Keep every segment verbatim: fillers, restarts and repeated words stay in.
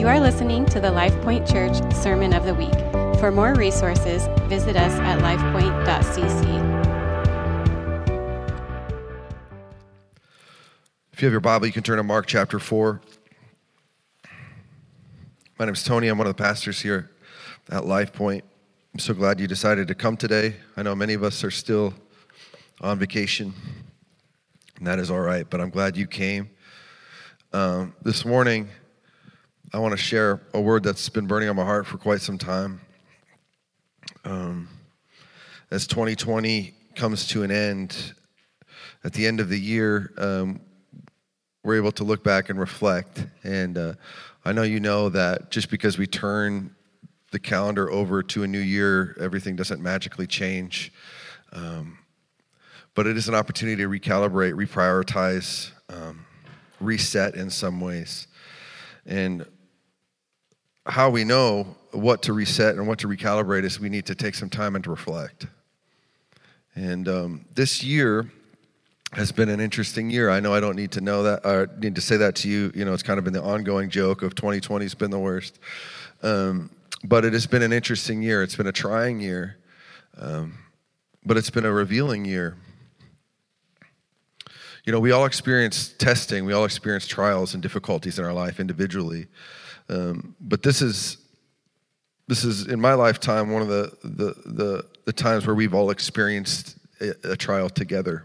You are listening to the LifePoint Church Sermon of the Week. For more resources, visit us at lifepoint dot c c. If you have your Bible, you can turn to Mark chapter four. My name is Tony. I'm one of the pastors here at LifePoint. I'm so glad you decided to come today. I know many of us are still on vacation, and that is all right, but I'm glad you came. Um, this morning, I want to share a word that's been burning on my heart for quite some time. Um, as twenty twenty comes to an end, at the end of the year, um, we're able to look back and reflect. And uh, I know you know that just because we turn the calendar over to a new year, everything doesn't magically change. Um, but it is an opportunity to recalibrate, reprioritize, um, reset in some ways. And how we know what to reset and what to recalibrate is we need to take some time and to reflect. And um, this year has been an interesting year. I know I don't need to know that, or need to say that to you. You know, it's kind of been the ongoing joke of twenty twenty has been the worst. Um, but it has been an interesting year. It's been a trying year, um, but it's been a revealing year. You know, we all experience testing. We all experience trials and difficulties in our life individually. Um, but this is this is in my lifetime one of the the the, the times where we've all experienced a, a trial together,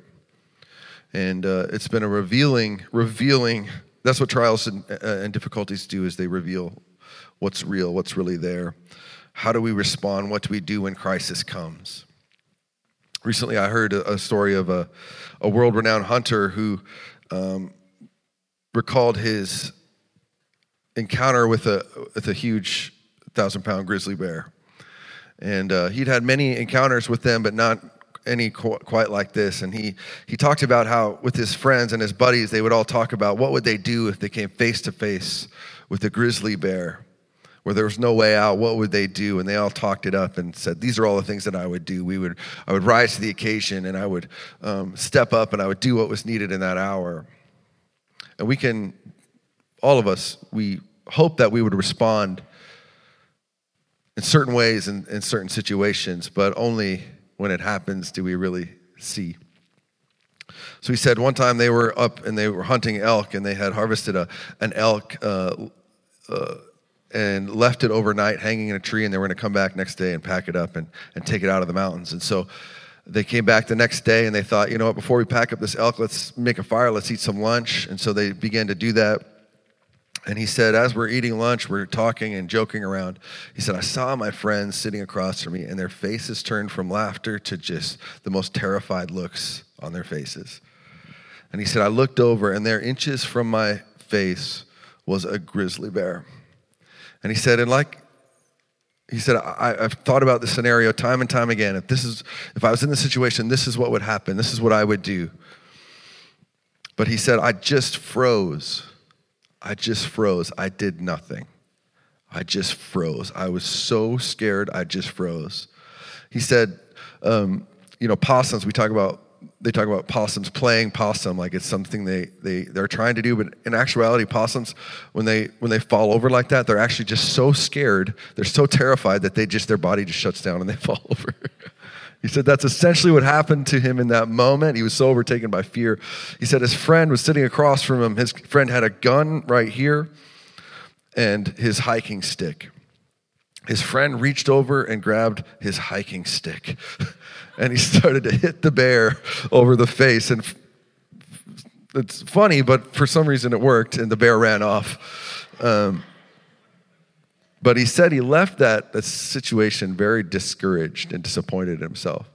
and uh, it's been a revealing, revealing. That's what trials and, uh, and difficulties do: is they reveal what's real, what's really there. How do we respond? What do we do when crisis comes? Recently, I heard a, a story of a, a world-renowned hunter who um, recalled his encounter with a with a huge thousand-pound grizzly bear. And uh, he'd had many encounters with them, but not any qu- quite like this. And he, he talked about how with his friends and his buddies, they would all talk about what would they do if they came face-to-face with a grizzly bear, where there was no way out. What would they do? And they all talked it up and said, these are all the things that I would do. We would I would rise to the occasion, and I would um, step up, and I would do what was needed in that hour. And we can... all of us, we hope that we would respond in certain ways and in, in certain situations, but only when it happens do we really see. So he said one time they were up and they were hunting elk, and they had harvested a an elk uh, uh, and left it overnight hanging in a tree, and they were going to come back next day and pack it up and, and take it out of the mountains. And so they came back the next day, and they thought, you know what, before we pack up this elk, let's make a fire, let's eat some lunch. And so they began to do that. And he said, as we're eating lunch, we're talking and joking around. He said, I saw my friends sitting across from me, and their faces turned from laughter to just the most terrified looks on their faces. And he said, I looked over, and there, inches from my face, was a grizzly bear. And he said, and like, he said, I, I've thought about this scenario time and time again. If this is, if I was in this situation, this is what would happen. This is what I would do. But he said, I just froze. I just froze. I did nothing. I just froze. I was so scared. I just froze. He said, um, you know, possums, we talk about, they talk about possums playing possum like it's something they, they, they're trying to do. But in actuality, possums, when they when they fall over like that, they're actually just so scared. They're so terrified that they just, their body just shuts down and they fall over. He said that's essentially what happened to him in that moment. He was so overtaken by fear. He said his friend was sitting across from him. His friend had a gun right here and his hiking stick. His friend reached over and grabbed his hiking stick, and he started to hit the bear over the face. And it's funny, but for some reason it worked, and the bear ran off. Um, But he said he left that, that situation very discouraged and disappointed in himself.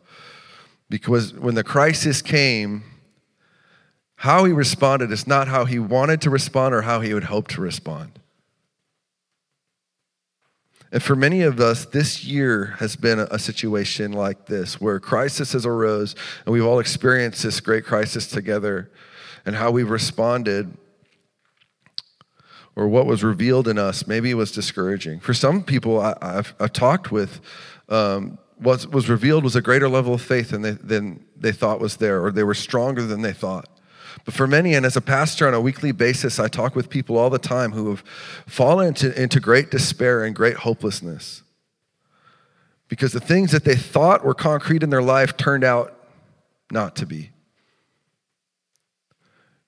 Because when the crisis came, how he responded is not how he wanted to respond or how he would hope to respond. And for many of us, this year has been a situation like this, where crisis has arose, and we've all experienced this great crisis together, and how we've responded or what was revealed in us, maybe it was discouraging. For some people I, I've, I've talked with, um, what was revealed was a greater level of faith than they, than they thought was there, or they were stronger than they thought. But for many, and as a pastor on a weekly basis, I talk with people all the time who have fallen into, into great despair and great hopelessness because the things that they thought were concrete in their life turned out not to be.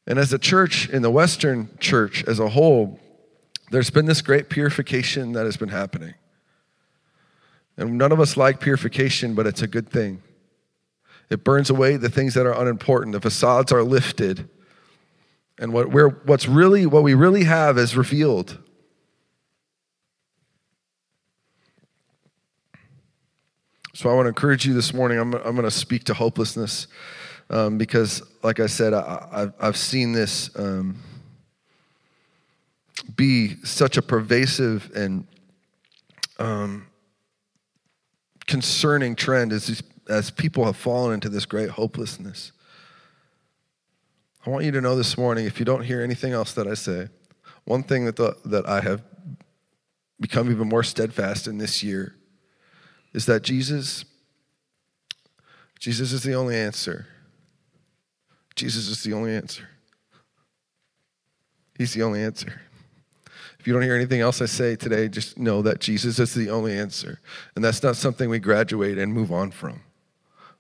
And as a church, in the Western church as a whole, there's been this great purification that has been happening. And none of us like purification, but it's a good thing. It burns away the things that are unimportant. The facades are lifted. And what we're, what's really, what we really have is revealed. So I want to encourage you this morning. I'm, I'm going to speak to hopelessness um, because, like I said, I, I've, I've seen this um, be such a pervasive and um, concerning trend as these as people have fallen into this great hopelessness. I want you to know this morning, if you don't hear anything else that I say, one thing that the, that I have become even more steadfast in this year is that Jesus, Jesus is the only answer. Jesus is the only answer. He's the only answer. If you don't hear anything else I say today, just know that Jesus is the only answer. And that's not something we graduate and move on from.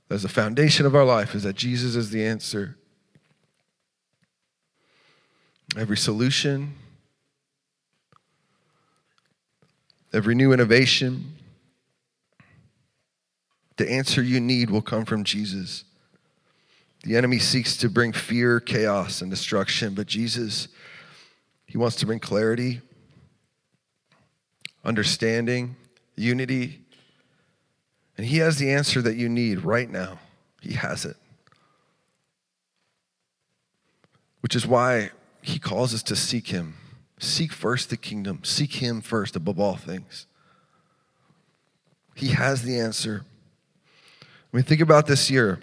That's the foundation of our life, is that Jesus is the answer. Every solution, every new innovation, the answer you need will come from Jesus. The enemy seeks to bring fear, chaos, and destruction, but Jesus, he wants to bring clarity, understanding, unity, and he has the answer that you need right now. He has it. Which is why he calls us to seek him. Seek first the kingdom. Seek him first above all things. He has the answer. I mean, think about this year.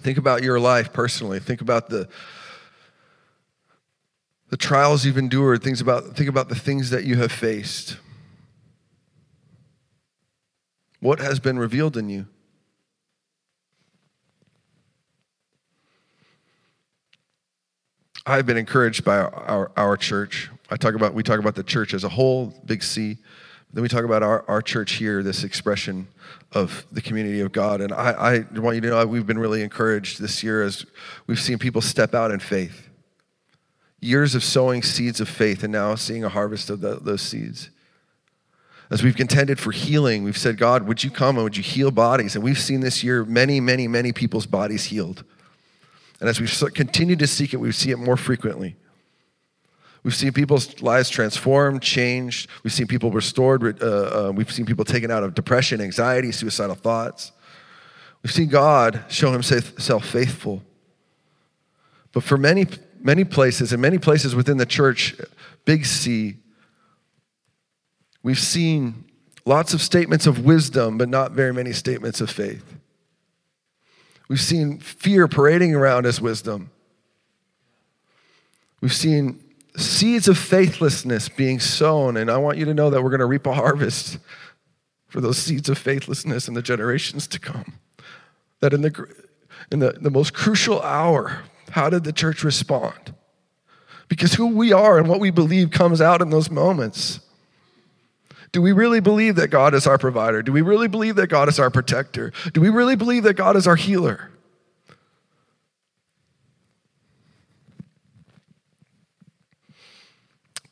Think about your life personally. Think about the the trials you've endured. Things about think about the things that you have faced. What has been revealed in you? I've been encouraged by our, our, our church. I talk about we talk about the church as a whole, big C. Then we talk about our, our church here, this expression of the community of God. And I, I want you to know we've been really encouraged this year as we've seen people step out in faith. Years of sowing seeds of faith and now seeing a harvest of the, those seeds. As we've contended for healing, we've said, God, would you come and would you heal bodies? And we've seen this year many, many, many people's bodies healed. And as we've continued to seek it, we see it more frequently. We've seen people's lives transformed, changed. We've seen people restored. Uh, uh, we've seen people taken out of depression, anxiety, suicidal thoughts. We've seen God show himself faithful. But for many, many places, and many places within the church, big C, we've seen lots of statements of wisdom, but not very many statements of faith. We've seen fear parading around as wisdom. We've seen seeds of faithlessness being sown, and I want you to know that we're going to reap a harvest for those seeds of faithlessness in the generations to come. That in the in the, the most crucial hour, how did the church respond? Because who we are and what we believe comes out in those moments. Do we really believe that God is our provider? Do we really believe that God is our protector? Do we really believe that God is our healer?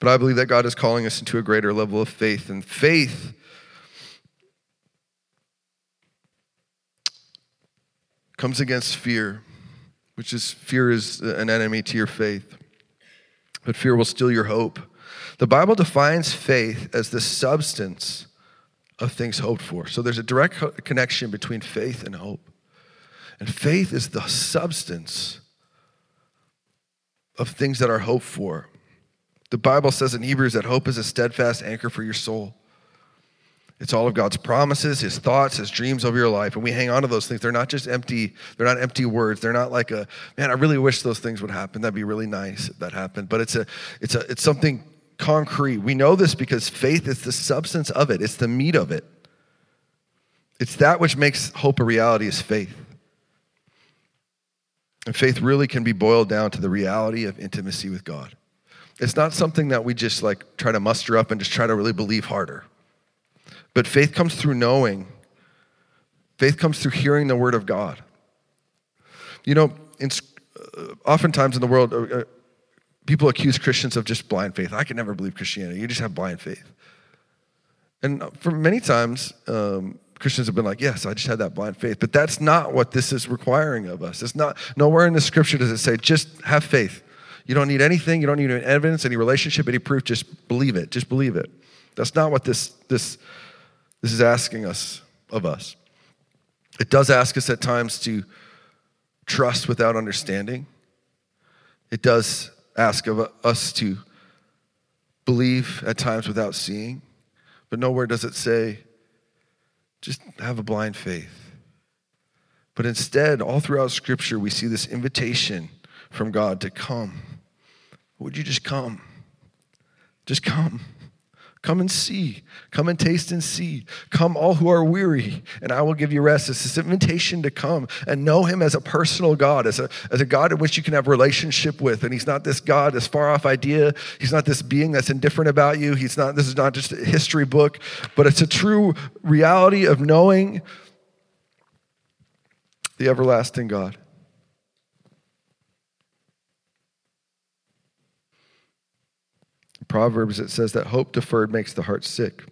But I believe that God is calling us into a greater level of faith. And faith comes against fear, which is fear is an enemy to your faith. But fear will steal your hope. The Bible defines faith as the substance of things hoped for. So there's a direct connection between faith and hope. And faith is the substance of things that are hoped for. The Bible says in Hebrews that hope is a steadfast anchor for your soul. It's all of God's promises, his thoughts, his dreams over your life. And we hang on to those things. They're not just empty. They're not empty words. They're not like a, man, I really wish those things would happen. That'd be really nice if that happened. But it's a, it's a, it's something concrete. We know this because faith is the substance of it. It's the meat of it. It's that which makes hope a reality is faith. And faith really can be boiled down to the reality of intimacy with God. It's not something that we just like try to muster up and just try to really believe harder. But faith comes through knowing. Faith comes through hearing the word of God. You know, in, uh, oftentimes in the world, uh, people accuse Christians of just blind faith. I can never believe Christianity. You just have blind faith. And for many times, um, Christians have been like, yes, I just had that blind faith. But that's not what this is requiring of us. It's not, nowhere in the scripture does it say, just have faith. You don't need anything. You don't need any evidence, any relationship, any proof. Just believe it. Just believe it. That's not what this this this is asking us of us. It does ask us at times to trust without understanding. It does ask of us to believe at times without seeing. But nowhere does it say, just have a blind faith. But instead, all throughout Scripture, we see this invitation from God to come. Would you just come? Just come. Come and see. Come and taste and see. Come all who are weary, and I will give you rest. It's this invitation to come and know him as a personal God, as a, as a God in which you can have relationship with. And he's not this God, this far-off idea. He's not this being that's indifferent about you. He's not. This is not just a history book, but it's a true reality of knowing the everlasting God. Proverbs, it says that hope deferred makes the heart sick.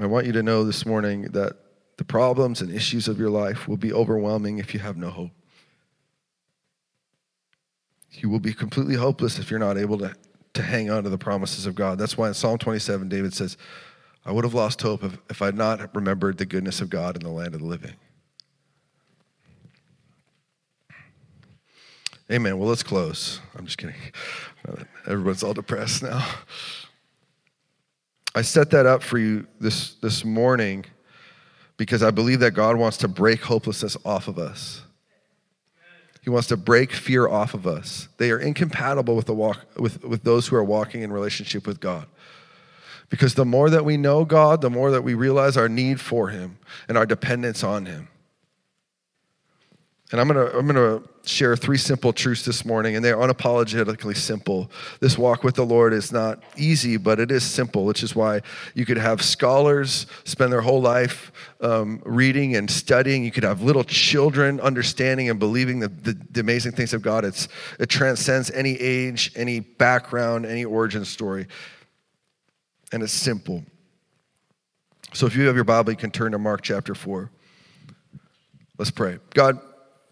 I want you to know this morning that the problems and issues of your life will be overwhelming if you have no hope. You will be completely hopeless if you're not able to, to hang on to the promises of God. That's why in Psalm twenty-seven, David says, I would have lost hope if, if I had not remembered the goodness of God in the land of the living. Amen. Well, let's close. I'm just kidding. Everyone's all depressed now. I set that up for you this, this morning because I believe that God wants to break hopelessness off of us. He wants to break fear off of us. They are incompatible with the walk with, with those who are walking in relationship with God. Because the more that we know God, the more that we realize our need for him and our dependence on him. And I'm going to I'm going to share three simple truths this morning, and they're unapologetically simple. This walk with the Lord is not easy, but it is simple, which is why you could have scholars spend their whole life um, reading and studying. You could have little children understanding and believing the, the, the amazing things of God. It's, it transcends any age, any background, any origin story, and it's simple. So if you have your Bible, you can turn to Mark chapter four. Let's pray. God,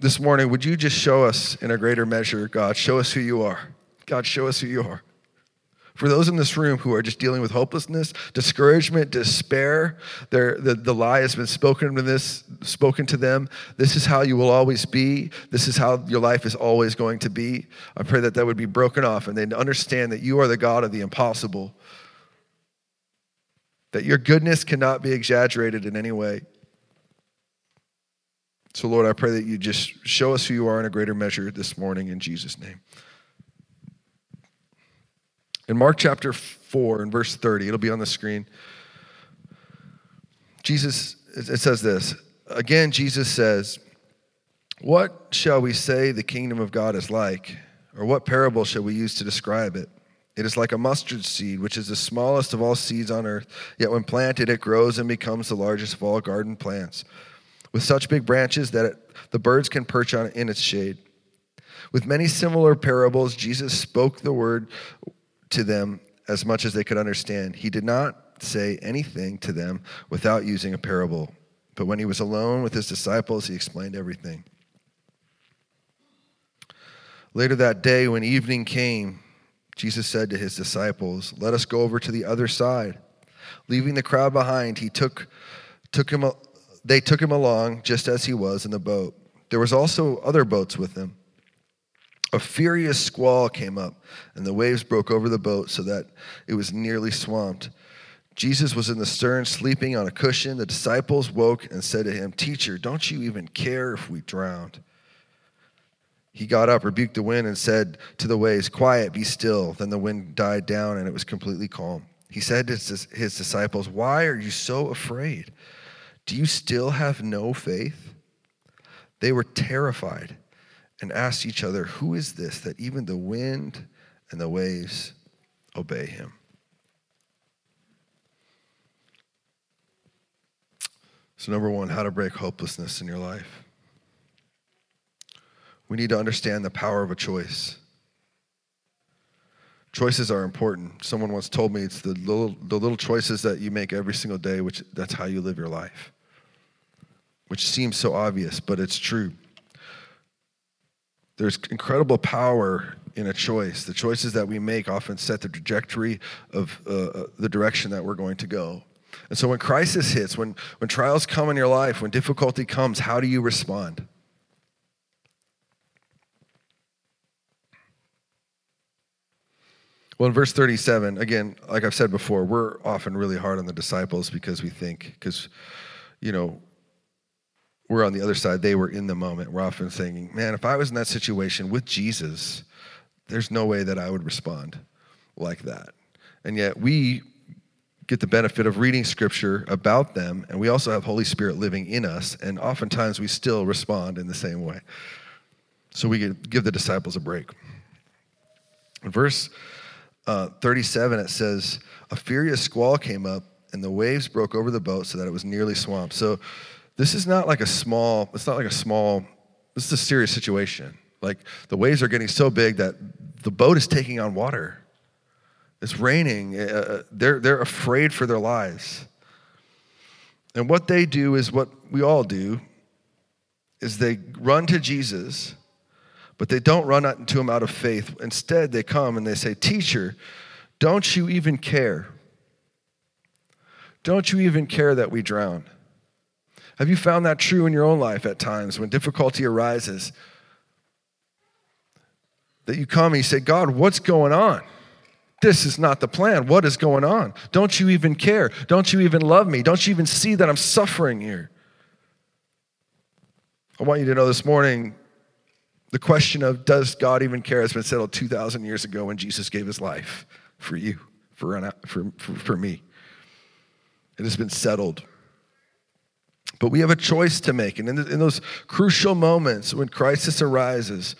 this morning, would you just show us in a greater measure, God, show us who you are. God, show us who you are. For those in this room who are just dealing with hopelessness, discouragement, despair, the, the lie has been spoken to, this, spoken to them. This is how you will always be. This is how your life is always going to be. I pray that that would be broken off and they'd understand that you are the God of the impossible, that your goodness cannot be exaggerated in any way. So, Lord, I pray that you just show us who you are in a greater measure this morning in Jesus' name. In Mark chapter four and verse thirty, it'll be on the screen. Jesus, it says this. Again, Jesus says, what shall we say the kingdom of God is like? Or what parable shall we use to describe it? It is like a mustard seed, which is the smallest of all seeds on earth. Yet when planted, it grows and becomes the largest of all garden plants, with such big branches that it, the birds can perch on it in its shade. With many similar parables, Jesus spoke the word to them as much as they could understand. He did not say anything to them without using a parable. But when he was alone with his disciples, he explained everything. Later that day, when evening came, Jesus said to his disciples, let us go over to the other side. Leaving the crowd behind, he took, took him a, They took him along just as he was in the boat. There was also other boats with him. A furious squall came up, and the waves broke over the boat so that it was nearly swamped. Jesus was in the stern, sleeping on a cushion. The disciples woke and said to him, Teacher, don't you even care if we drowned? He got up, rebuked the wind, and said to the waves, Quiet, be still. Then the wind died down, and it was completely calm. He said to his disciples, Why are you so afraid? Do you still have no faith? They were terrified and asked each other, who is this that even the wind and the waves obey him? So number one, how to break hopelessness in your life. We need to understand the power of a choice. Choices are important. Someone once told me it's the little, the little choices that you make every single day, which that's how you live your life, which seems so obvious, but it's true. There's incredible power in a choice. The choices that we make often set the trajectory of uh, the direction that we're going to go. And so when crisis hits, when, when trials come in your life, when difficulty comes, how do you respond? Well, in verse thirty-seven, again, like I've said before, we're often really hard on the disciples because we think, because, you know, we're on the other side. They were in the moment. We're often thinking, man, if I was in that situation with Jesus, there's no way that I would respond like that. And yet we get the benefit of reading scripture about them, and we also have Holy Spirit living in us, and oftentimes we still respond in the same way. So we give the disciples a break. In verse uh, thirty-seven, it says, a furious squall came up, and the waves broke over the boat so that it was nearly swamped. So this is not like a small, it's not like a small, this is a serious situation. Like the waves are getting so big that the boat is taking on water. It's raining. Uh, they're, they're afraid for their lives. And what they do is what we all do, is they run to Jesus, but they don't run to him out of faith. Instead, they come and they say, teacher, don't you even care? Don't you even care that we drown? Have you found that true in your own life at times when difficulty arises? That you come and you say, God, what's going on? This is not the plan. What is going on? Don't you even care? Don't you even love me? Don't you even see that I'm suffering here? I want you to know this morning, the question of does God even care has been settled two thousand years ago when Jesus gave his life for you, for, for, for, for me. It has been settled. But we have a choice to make. And in, the, in those crucial moments when crisis arises,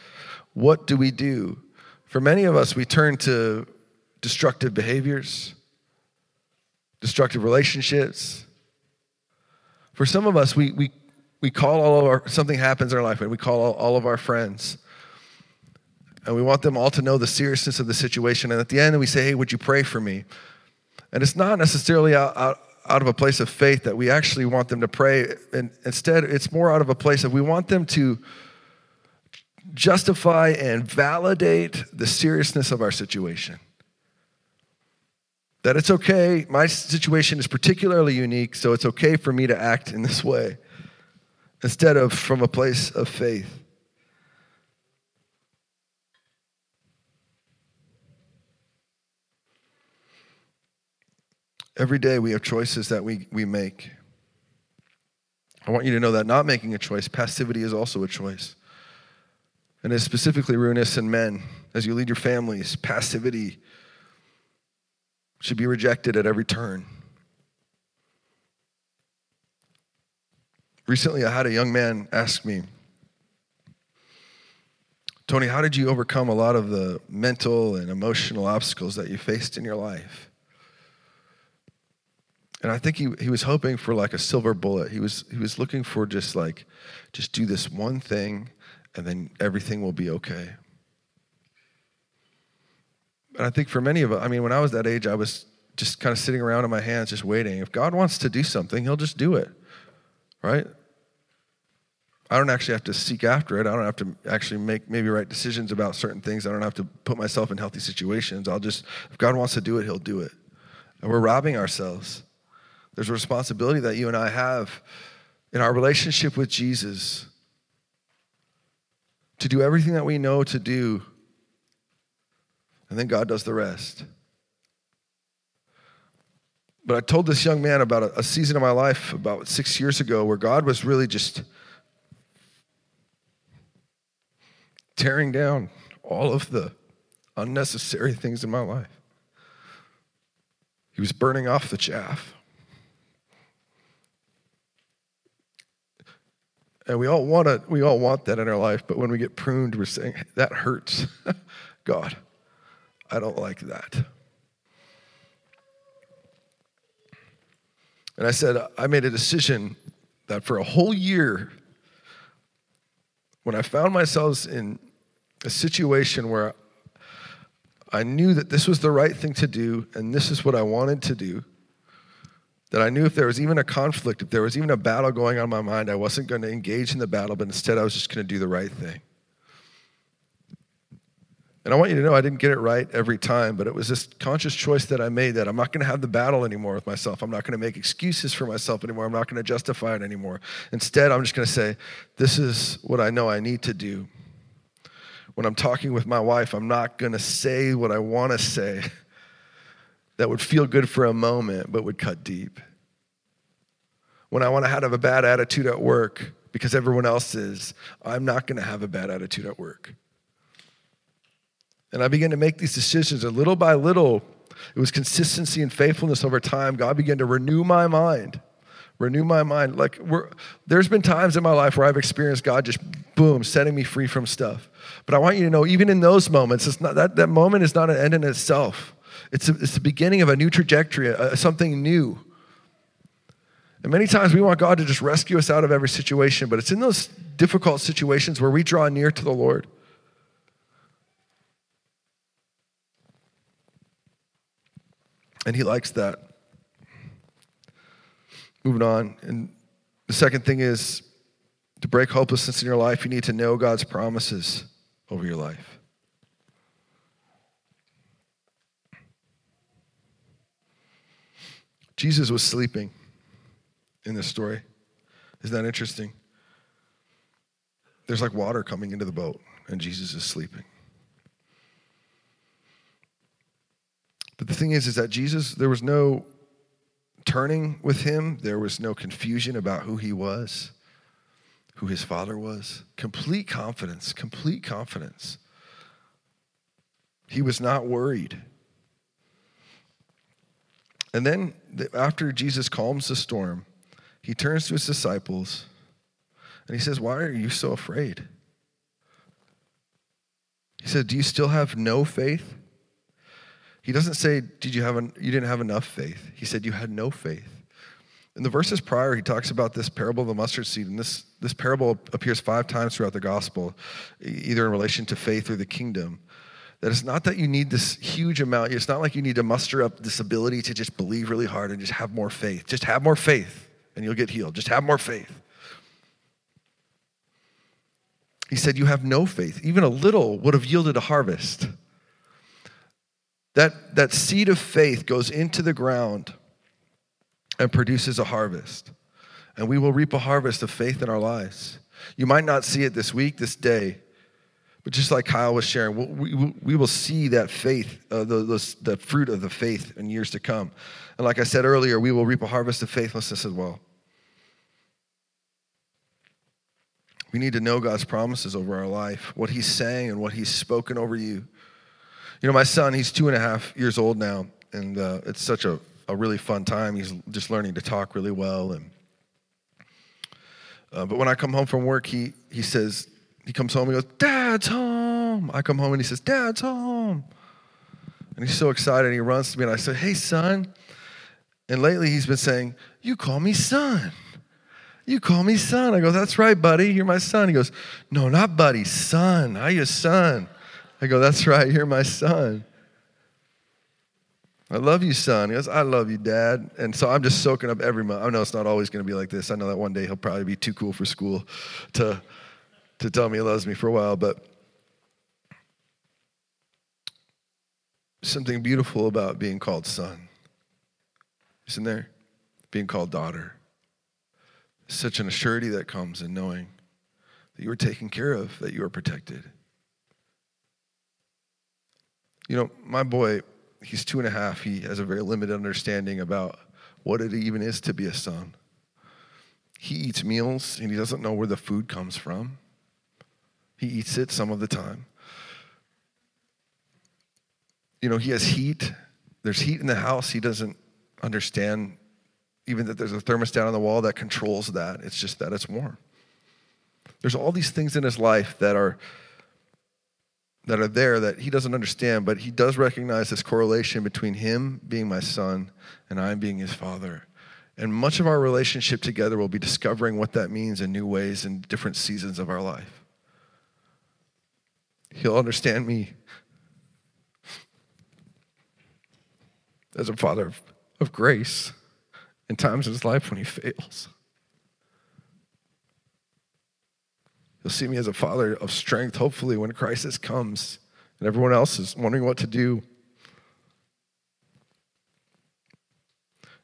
what do we do? For many of us, we turn to destructive behaviors, destructive relationships. For some of us, we we we call all of our, something happens in our life, and we call all, all of our friends. And we want them all to know the seriousness of the situation. And at the end, we say, hey, would you pray for me? And it's not necessarily out, out, out of a place of faith that we actually want them to pray. And instead, it's more out of a place of we want them to justify and validate the seriousness of our situation. That it's okay, my situation is particularly unique, so it's okay for me to act in this way, instead of from a place of faith. Every day we have choices that we, we make. I want you to know that not making a choice, passivity is also a choice. And it's specifically ruinous in men. As you lead your families, passivity should be rejected at every turn. Recently, I had a young man ask me, Tony, how did you overcome a lot of the mental and emotional obstacles that you faced in your life? And I think he, he was hoping for like a silver bullet. He was, he was looking for just like, just do this one thing and then everything will be okay. And I think for many of us, I mean, when I was that age, I was just kind of sitting around in my hands, just waiting. If God wants to do something, he'll just do it, right? I don't actually have to seek after it. I don't have to actually make maybe right decisions about certain things. I don't have to put myself in healthy situations. I'll just, if God wants to do it, he'll do it. And we're robbing ourselves. There's a responsibility that you and I have in our relationship with Jesus to do everything that we know to do, and then God does the rest. But I told this young man about a, a season of my life about six years ago where God was really just tearing down all of the unnecessary things in my life. He was burning off the chaff. And we all want it, we all want that in our life, but when we get pruned, we're saying, that hurts. God, I don't like that. And I said, I made a decision that for a whole year, when I found myself in a situation where I knew that this was the right thing to do and this is what I wanted to do, that I knew if there was even a conflict, if there was even a battle going on in my mind, I wasn't going to engage in the battle, but instead I was just going to do the right thing. And I want you to know I didn't get it right every time, but it was this conscious choice that I made that I'm not going to have the battle anymore with myself. I'm not going to make excuses for myself anymore. I'm not going to justify it anymore. Instead, I'm just going to say, this is what I know I need to do. When I'm talking with my wife, I'm not going to say what I want to say that would feel good for a moment but would cut deep. When I want to have a bad attitude at work because everyone else is, I'm not going to have a bad attitude at work. And I began to make these decisions, and little by little, it was consistency and faithfulness over time. God began to renew my mind, renew my mind. Like we're, there's been times in my life where I've experienced God just, boom, setting me free from stuff. But I want you to know, even in those moments, it's not that, that moment is not an end in itself. It's a, it's the beginning of a new trajectory, a, something new. And many times we want God to just rescue us out of every situation, but it's in those difficult situations where we draw near to the Lord. And he likes that. Moving on. And the second thing is, to break hopelessness in your life, you need to know God's promises over your life. Jesus was sleeping in this story. Isn't that interesting? There's like water coming into the boat, and Jesus is sleeping. But the thing is, is that Jesus, there was no turning with him. There was no confusion about who he was, who his father was. Complete confidence, complete confidence. He was not worried. And then after Jesus calms the storm, he turns to his disciples and he says, why are you so afraid? He said, do you still have no faith? He doesn't say, "Did you have an, you didn't have enough faith?" He said, "You had no faith." In the verses prior, he talks about this parable of the mustard seed, and this this parable appears five times throughout the gospel, either in relation to faith or the kingdom. That it's not that you need this huge amount. It's not like you need to muster up this ability to just believe really hard and just have more faith. Just have more faith, and you'll get healed. Just have more faith. He said, "You have no faith. Even a little would have yielded a harvest." That, that seed of faith goes into the ground and produces a harvest. And we will reap a harvest of faith in our lives. You might not see it this week, this day, but just like Kyle was sharing, we, we, we will see that faith, uh, the, the, the fruit of the faith in years to come. And like I said earlier, we will reap a harvest of faithlessness as well. We need to know God's promises over our life, what he's saying and what he's spoken over you. You know, my son, he's two and a half years old now, and uh, it's such a, a really fun time. He's just learning to talk really well. And uh, but when I come home from work, he he says, he comes home, he goes, "Dad's home." I come home, and he says, "Dad's home." And he's so excited, he runs to me, and I say, "Hey, son." And lately he's been saying, "You call me son. You call me son." I go, "That's right, buddy. You're my son." He goes, "No, not buddy, son. I your son." I go, "That's right, you're my son. I love you, son." He goes, "I love you, Dad." And so I'm just soaking up every month. I know it's not always going to be like this. I know that one day he'll probably be too cool for school to, to tell me he loves me for a while. But something beautiful about being called son. Isn't there? Being called daughter. Such an assurity that comes in knowing that you are taken care of, that you are protected. You know, my boy, he's two and a half. He has a very limited understanding about what it even is to be a son. He eats meals, and he doesn't know where the food comes from. He eats it some of the time. You know, he has heat. There's heat in the house. He doesn't understand even that there's a thermostat on the wall that controls that. It's just that it's warm. There's all these things in his life that are that are there that he doesn't understand, but he does recognize this correlation between him being my son and I being his father. And much of our relationship together will be discovering what that means in new ways in different seasons of our life. He'll understand me as a father of, of grace in times in his life when he fails. He'll see me as a father of strength, hopefully, when crisis comes and everyone else is wondering what to do.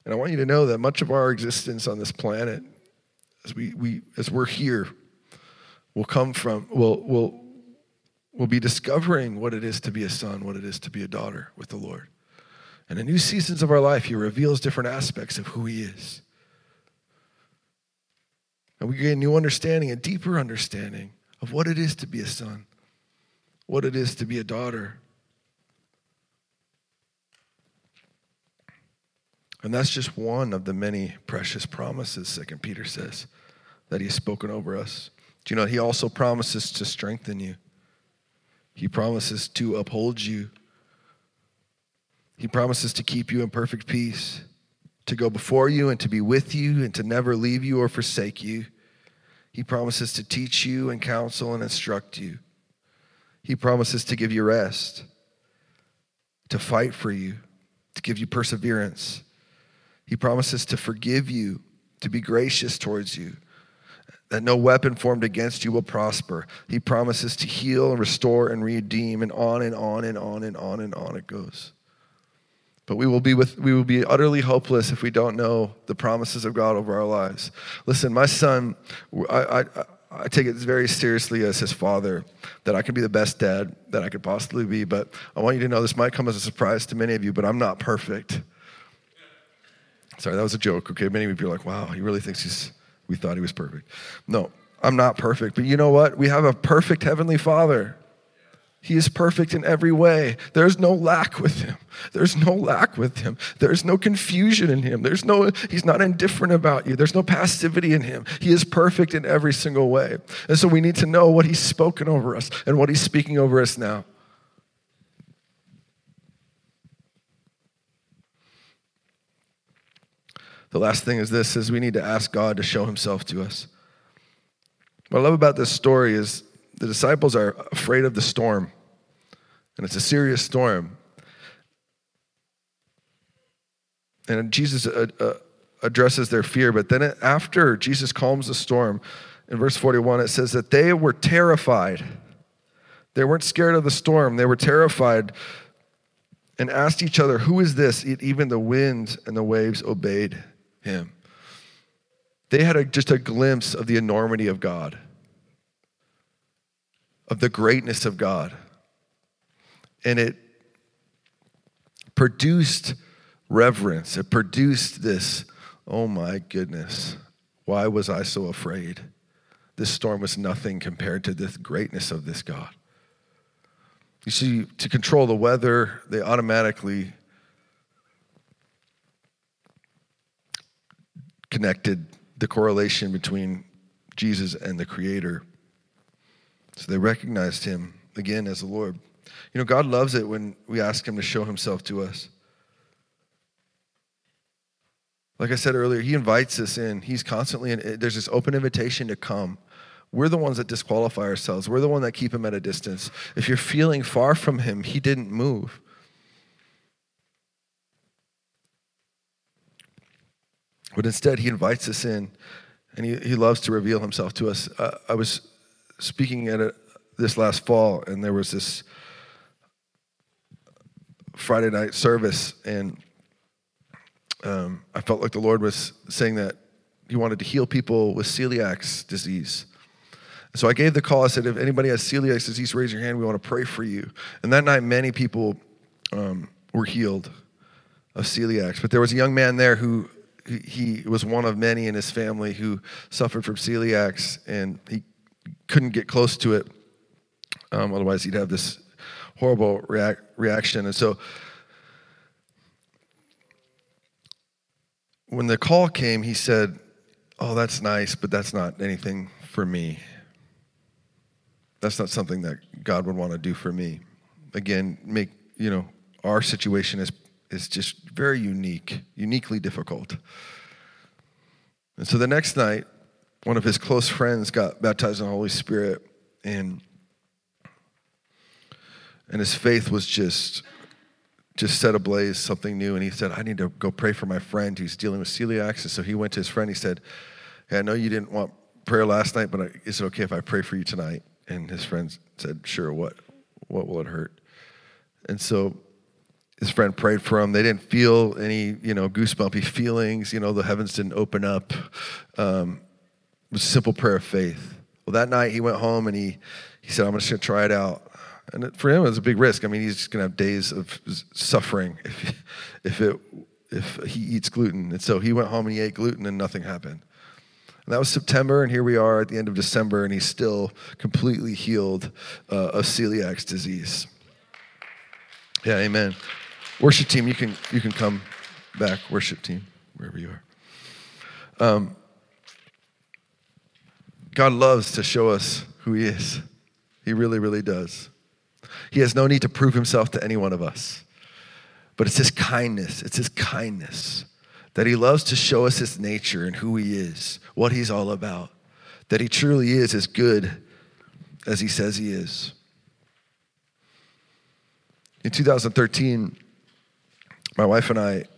And I want you to know that much of our existence on this planet, as we, we as we're here, will come from will will will be discovering what it is to be a son, what it is to be a daughter with the Lord. And in new seasons of our life, he reveals different aspects of who he is. And we gain new understanding, a deeper understanding of what it is to be a son, what it is to be a daughter. And that's just one of the many precious promises, Second Peter says, that he has spoken over us. Do you know he also promises to strengthen you? He promises to uphold you. He promises to keep you in perfect peace, to go before you and to be with you and to never leave you or forsake you. He promises to teach you and counsel and instruct you. He promises to give you rest, to fight for you, to give you perseverance. He promises to forgive you, to be gracious towards you, that no weapon formed against you will prosper. He promises to heal and restore and redeem, and on and on and on and on and on it goes. But we will be with, we will be utterly hopeless if we don't know the promises of God over our lives. Listen, my son, I, I, I take it very seriously as his father, that I can be the best dad that I could possibly be. But I want you to know this might come as a surprise to many of you, but I'm not perfect. Sorry, that was a joke, okay? Many of you are like, wow, he really thinks he's, we thought he was perfect. No, I'm not perfect. But you know what? We have a perfect heavenly father. He is perfect in every way. There's no lack with him. There's no lack with him. There's no confusion in him. There's no, he's not indifferent about you. There's no passivity in him. He is perfect in every single way. And so we need to know what he's spoken over us and what he's speaking over us now. The last thing is this, is we need to ask God to show himself to us. What I love about this story is the disciples are afraid of the storm, and it's a serious storm. And Jesus addresses their fear, but then after Jesus calms the storm, in verse forty-one, it says that they were terrified. They weren't scared of the storm. They were terrified and asked each other, who is this? Even the wind and the waves obeyed him. They had a, just a glimpse of the enormity of God, of the greatness of God. And it produced reverence. It produced this, oh my goodness, why was I so afraid? This storm was nothing compared to the greatness of this God. You see, to control the weather, they automatically connected the correlation between Jesus and the Creator. So they recognized him, again, as the Lord. You know, God loves it when we ask him to show himself to us. Like I said earlier, he invites us in. He's constantly, in, there's this open invitation to come. We're the ones that disqualify ourselves. We're the one that keep him at a distance. If you're feeling far from him, he didn't move. But instead, he invites us in, and he, he loves to reveal himself to us. Uh, I was... speaking at a, this last fall, and there was this Friday night service, and um, I felt like the Lord was saying that he wanted to heal people with celiac disease. And so I gave the call. I said, if anybody has celiac disease, raise your hand. We want to pray for you. And that night, many people um, were healed of celiac. But there was a young man there who he, he was one of many in his family who suffered from celiac, and he couldn't get close to it, um, otherwise he'd have this horrible reac- reaction. And so when the call came, he said, oh, that's nice, but that's not anything for me. That's not something that God would want to do for me. Again, make, you know, our situation is is just very unique, uniquely difficult. And so the next night, one of his close friends got baptized in the Holy Spirit, and and his faith was just just set ablaze, something new. And he said, I need to go pray for my friend who's dealing with celiac. And so he went to his friend. He said, hey, I know you didn't want prayer last night, but is it okay if I pray for you tonight? And his friend said, sure, what what will it hurt? And so his friend prayed for him. They didn't feel any, you know, goosebumpy feelings. You know, the heavens didn't open up. Um, it was a simple prayer of faith. Well, that night he went home and he, he said, I'm just going to try it out. And for him, it was a big risk. I mean, he's just going to have days of suffering if if it if he eats gluten. And so he went home and he ate gluten and nothing happened. And that was September, and here we are at the end of December, and he's still completely healed uh, of celiac disease. Yeah, amen. Worship team, you can you can come back, worship team, wherever you are. Um, God loves to show us who he is. He really, really does. He has no need to prove himself to any one of us. But it's his kindness, it's his kindness that he loves to show us his nature and who he is, what he's all about, that he truly is as good as he says he is. In two thousand thirteen, my wife and I, it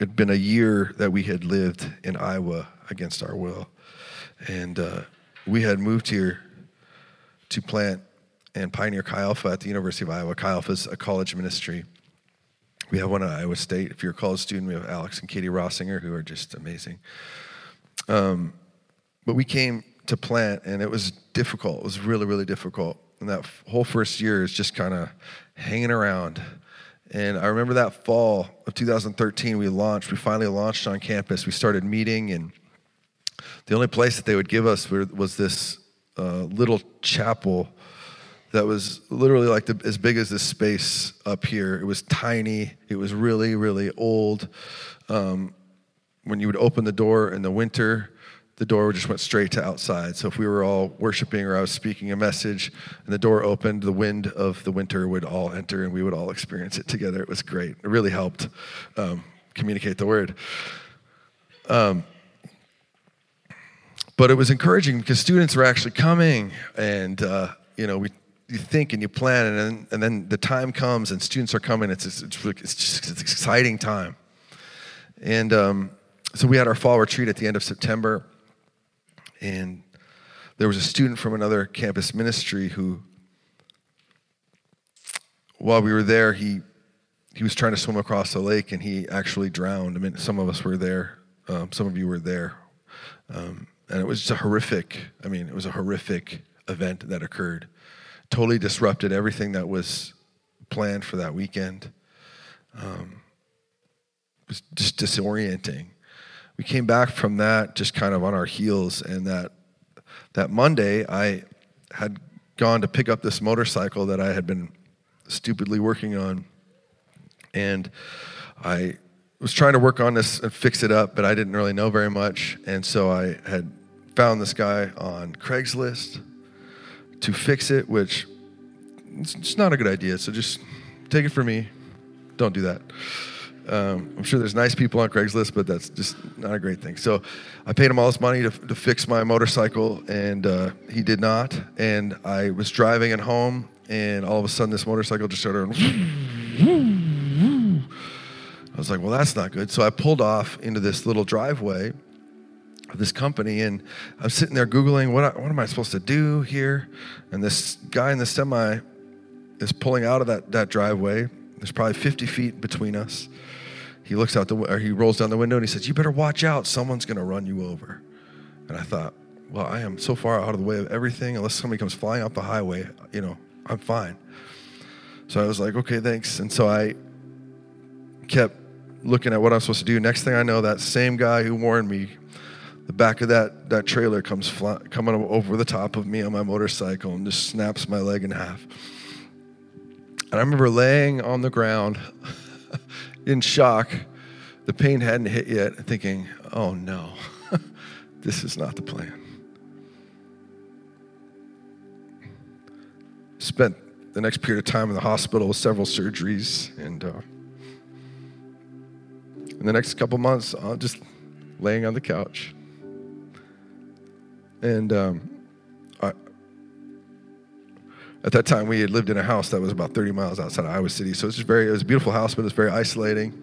had been a year that we had lived in Iowa against our will. And uh, we had moved here to plant and pioneer Chi Alpha at the University of Iowa. Chi Alpha is a college ministry. We have one at Iowa State. If you're a college student, we have Alex and Katie Rossinger, who are just amazing. Um, but we came to plant, and it was difficult. It was really, really difficult. And that whole first year is just kind of hanging around. And I remember that fall of two thousand thirteen, we launched. We finally launched on campus. We started meeting, and the only place that they would give us was this uh, little chapel that was literally like the, as big as this space up here. It was tiny. It was really, really old. Um, when you would open the door in the winter, the door just went straight to outside. So if we were all worshiping or I was speaking a message and the door opened, the wind of the winter would all enter and we would all experience it together. It was great. It really helped um, communicate the word. Um, but it was encouraging because students were actually coming and, uh, you know, we you think and you plan and then, and then the time comes and students are coming. It's just, it's, it's just it's an exciting time. And um, so we had our fall retreat at the end of September. And there was a student from another campus ministry who, while we were there, he he was trying to swim across the lake, and he actually drowned. I mean, some of us were there. Um, some of you were there. Um, and it was just a horrific, I mean, it was a horrific event that occurred. Totally disrupted everything that was planned for that weekend. Um, it was just disorienting. We came back from that just kind of on our heels, and that that Monday I had gone to pick up this motorcycle that I had been stupidly working on, and I was trying to work on this and fix it up, but I didn't really know very much, and so I had found this guy on Craigslist to fix it, which it's just not a good idea, so just take it from me, don't do that. Um, I'm sure there's nice people on Craigslist, but that's just not a great thing. So I paid him all this money to, to fix my motorcycle, and uh, he did not. And I was driving at home, and all of a sudden this motorcycle just started. I was like, well, that's not good. So I pulled off into this little driveway of this company, and I'm sitting there Googling, what, I, what am I supposed to do here? And this guy in the semi is pulling out of that, that driveway. There's probably fifty feet between us. He looks out the, or he rolls down the window and he says, you better watch out. Someone's going to run you over. And I thought, well, I am so far out of the way of everything. Unless somebody comes flying off the highway, you know, I'm fine. So I was like, okay, thanks. And so I kept looking at what I'm supposed to do. Next thing I know, that same guy who warned me, the back of that, that trailer comes fly, coming over the top of me on my motorcycle and just snaps my leg in half. And I remember laying on the ground in shock, the pain hadn't hit yet, thinking, oh no, this is not the plan. spent the next period of time in the hospital with several surgeries, and uh, in the next couple months, uh, just laying on the couch. And um, I, at that time, we had lived in a house that was about thirty miles outside of Iowa City. So it's just very, it was a beautiful house, but it was very isolating.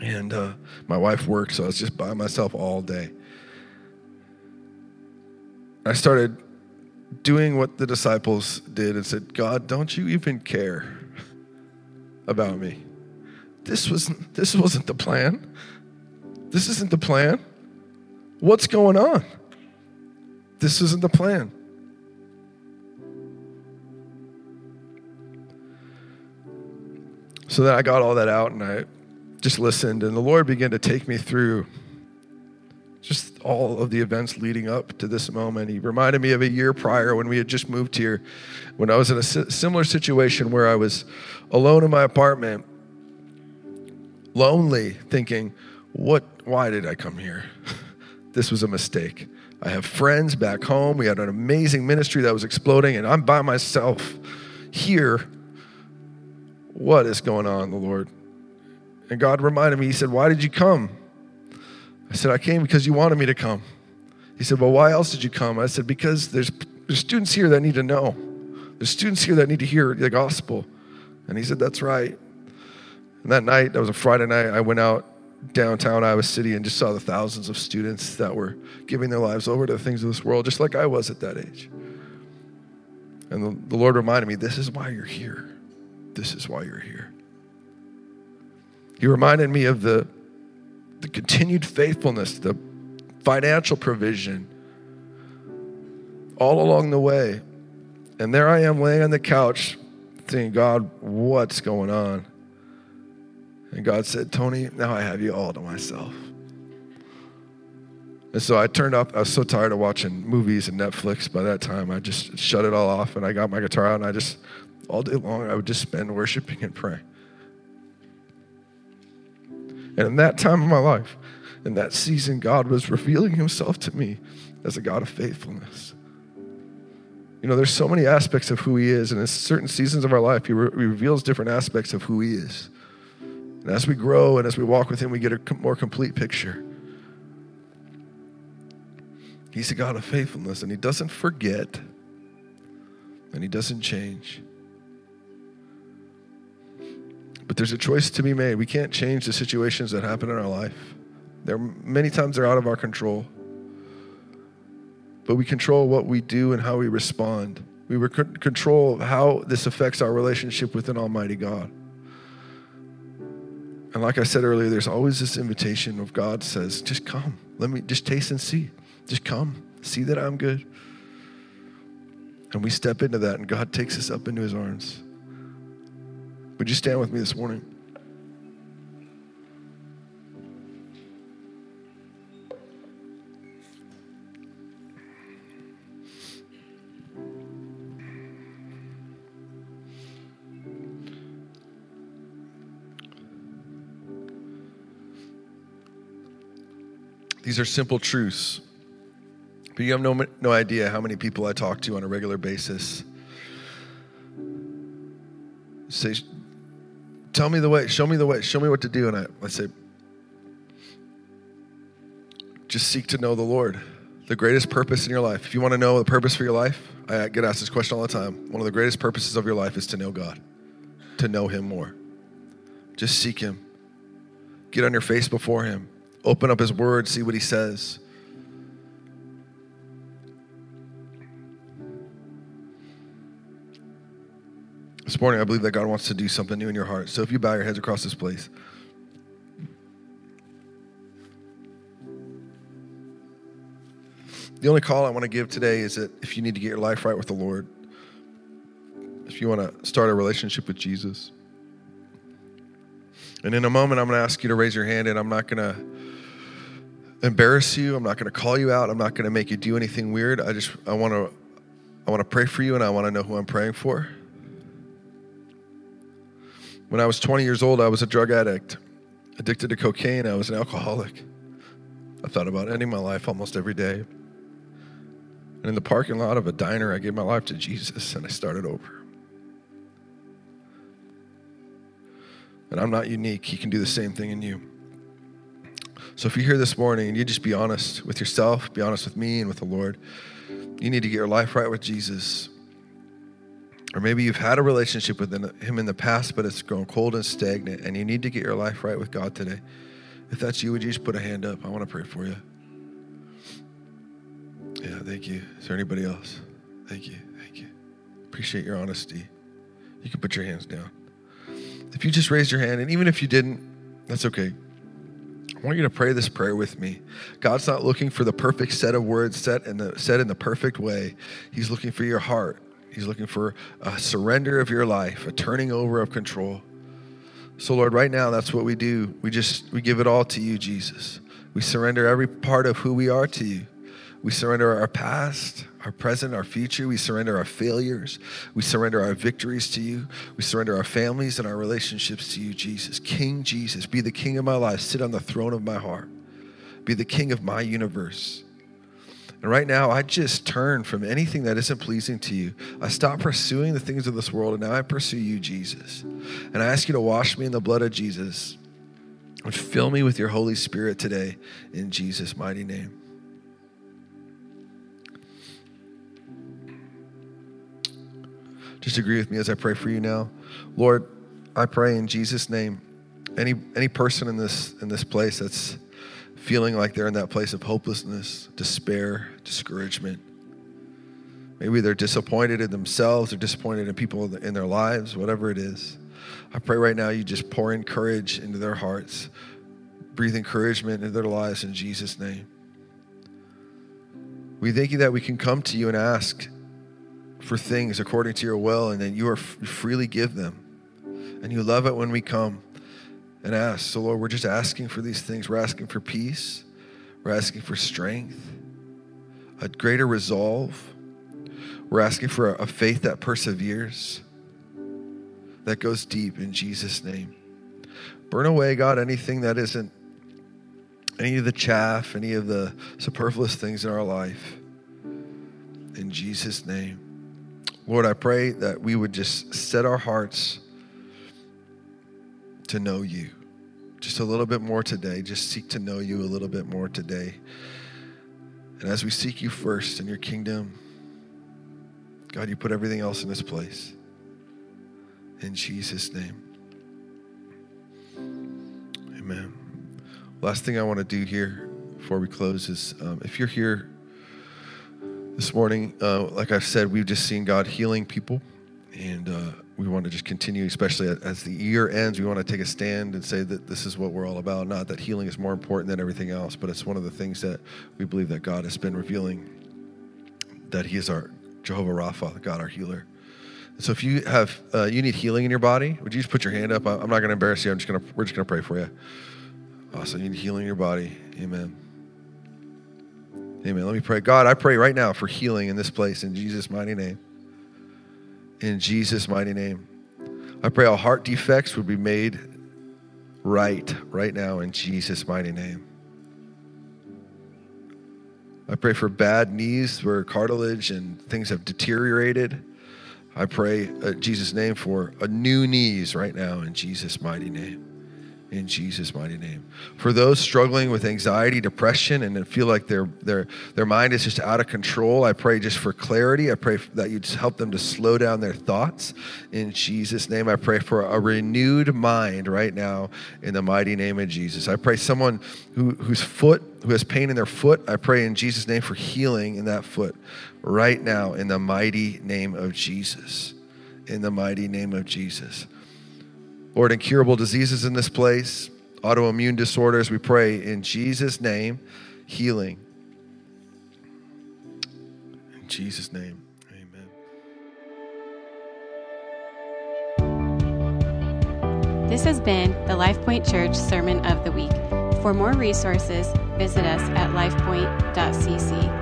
And uh, my wife worked, so I was just by myself all day. I started doing what the disciples did and said, God, don't you even care about me? This wasn't, this wasn't the plan. This isn't the plan. What's going on? This isn't the plan. So then I got all that out and I just listened, and the Lord began to take me through just all of the events leading up to this moment. He reminded me of a year prior when we had just moved here, when I was in a similar situation where I was alone in my apartment, lonely, thinking, "What? Why did I come here? This was a mistake. I have friends back home. We had an amazing ministry that was exploding, and I'm by myself here. What is going on, the Lord?" And God reminded me, he said, "Why did you come?" I said, "I came because you wanted me to come." He said, "Well, why else did you come?" I said, "Because there's, there's students here that need to know. There's students here that need to hear the gospel." And he said, "That's right." And that night, that was a Friday night, I went out downtown Iowa City and just saw the thousands of students that were giving their lives over to the things of this world, just like I was at that age. And the, the Lord reminded me, this is why you're here. This is why you're here. He reminded me of the, the continued faithfulness, the financial provision all along the way. And there I am laying on the couch thinking, God, what's going on? And God said, "Tony, now I have you all to myself." And so I turned off. I was so tired of watching movies and Netflix by that time. I just shut it all off, and I got my guitar out, and I just, all day long, I would just spend worshiping and praying. And in that time of my life, in that season, God was revealing himself to me as a God of faithfulness. You know, there's so many aspects of who he is, and in certain seasons of our life, he, re- he reveals different aspects of who he is. And as we grow and as we walk with him, we get a more complete picture. He's a God of faithfulness, and he doesn't forget, and he doesn't change. But there's a choice to be made. We can't change the situations that happen in our life. There, many times they're out of our control. But we control what we do and how we respond. We rec- control how this affects our relationship with an Almighty God. And like I said earlier, there's always this invitation of God says, just come. Let me just taste and see. Just come. See that I'm good. And we step into that, and God takes us up into his arms. Would you stand with me this morning? These are simple truths, but you have no, no idea how many people I talk to on a regular basis say, "Tell me the way, show me the way, show me what to do." And I, I say, just seek to know the Lord, the greatest purpose in your life. If you want to know the purpose for your life, I get asked this question all the time. One of the greatest purposes of your life is to know God, to know him more. Just seek him. Get on your face before him. Open up his word, see what he says. This morning, I believe that God wants to do something new in your heart. So if you bow your heads across this place. The only call I want to give today is that if you need to get your life right with the Lord, if you want to start a relationship with Jesus. And in a moment, I'm going to ask you to raise your hand, and I'm not going to embarrass you. I'm not going to call you out. I'm not going to make you do anything weird. I just, I want to, I want to pray for you, and I want to know who I'm praying for. When I was twenty years old, I was a drug addict, addicted to cocaine. I was an alcoholic. I thought about ending my life almost every day. And in the parking lot of a diner, I gave my life to Jesus and I started over. And I'm not unique. He can do the same thing in you. So if you're here this morning and you just be honest with yourself, be honest with me and with the Lord, you need to get your life right with Jesus. Or maybe you've had a relationship with him in the past, but it's grown cold and stagnant, and you need to get your life right with God today. If that's you, would you just put a hand up? I want to pray for you. Yeah, thank you. Is there anybody else? Thank you. Thank you. Appreciate your honesty. You can put your hands down. If you just raised your hand, and even if you didn't, that's okay. I want you to pray this prayer with me. God's not looking for the perfect set of words set in the, said in the perfect way. He's looking for your heart. He's looking for a surrender of your life, a turning over of control. So, Lord, right now, that's what we do. We just, we give it all to you, Jesus. We surrender every part of who we are to you. We surrender our past, our present, our future. We surrender our failures. We surrender our victories to you. We surrender our families and our relationships to you, Jesus. King Jesus, be the king of my life. Sit on the throne of my heart. Be the king of my universe. And right now, I just turn from anything that isn't pleasing to you. I stop pursuing the things of this world, and now I pursue you, Jesus. And I ask you to wash me in the blood of Jesus and fill me with your Holy Spirit today in Jesus' mighty name. Just agree with me as I pray for you now. Lord, I pray in Jesus' name, any any person in this in this place that's feeling like they're in that place of hopelessness, despair, discouragement. Maybe they're disappointed in themselves or disappointed in people in their lives, whatever it is. I pray right now you just pour in courage into their hearts. Breathe encouragement into their lives in Jesus' name. We thank you that we can come to you and ask for things according to your will, and then you are f- freely give them. And you love it when we come and ask. So, Lord, we're just asking for these things. We're asking for peace. We're asking for strength, a greater resolve. We're asking for a, a faith that perseveres, that goes deep in Jesus' name. Burn away, God, anything that isn't, any of the chaff, any of the superfluous things in our life. In Jesus' name. Lord, I pray that we would just set our hearts to know you just a little bit more today. Just seek to know you a little bit more today. And as we seek you first in your kingdom, God, you put everything else in its place. In Jesus' name. Amen. Last thing I want to do here before we close is um, if you're here this morning, uh, like I've said, we've just seen God healing people, and uh, we want to just continue, especially as the year ends, we want to take a stand and say that this is what we're all about. Not that healing is more important than everything else, but it's one of the things that we believe that God has been revealing, that he is our Jehovah Rapha, God, our healer. So if you have, uh, you need healing in your body, would you just put your hand up? I'm not going to embarrass you. I'm just going to, we're just going to pray for you. Awesome. You need healing in your body. Amen. Amen. Let me pray. God, I pray right now for healing in this place in Jesus' mighty name. In Jesus' mighty name. I pray all heart defects would be made right, right now in Jesus' mighty name. I pray for bad knees where cartilage and things have deteriorated. I pray in Jesus' name for a new knees right now in Jesus' mighty name. In Jesus' mighty name. For those struggling with anxiety, depression, and feel like their their their mind is just out of control, I pray just for clarity. I pray that you'd help them to slow down their thoughts. In Jesus' name, I pray for a renewed mind right now in the mighty name of Jesus. I pray someone who, whose foot, who has pain in their foot, I pray in Jesus' name for healing in that foot right now in the mighty name of Jesus. In the mighty name of Jesus. Lord, incurable diseases in this place, autoimmune disorders, we pray in Jesus' name, healing. In Jesus' name, amen. This has been the LifePoint Church Sermon of the Week. For more resources, visit us at lifepoint dot c c.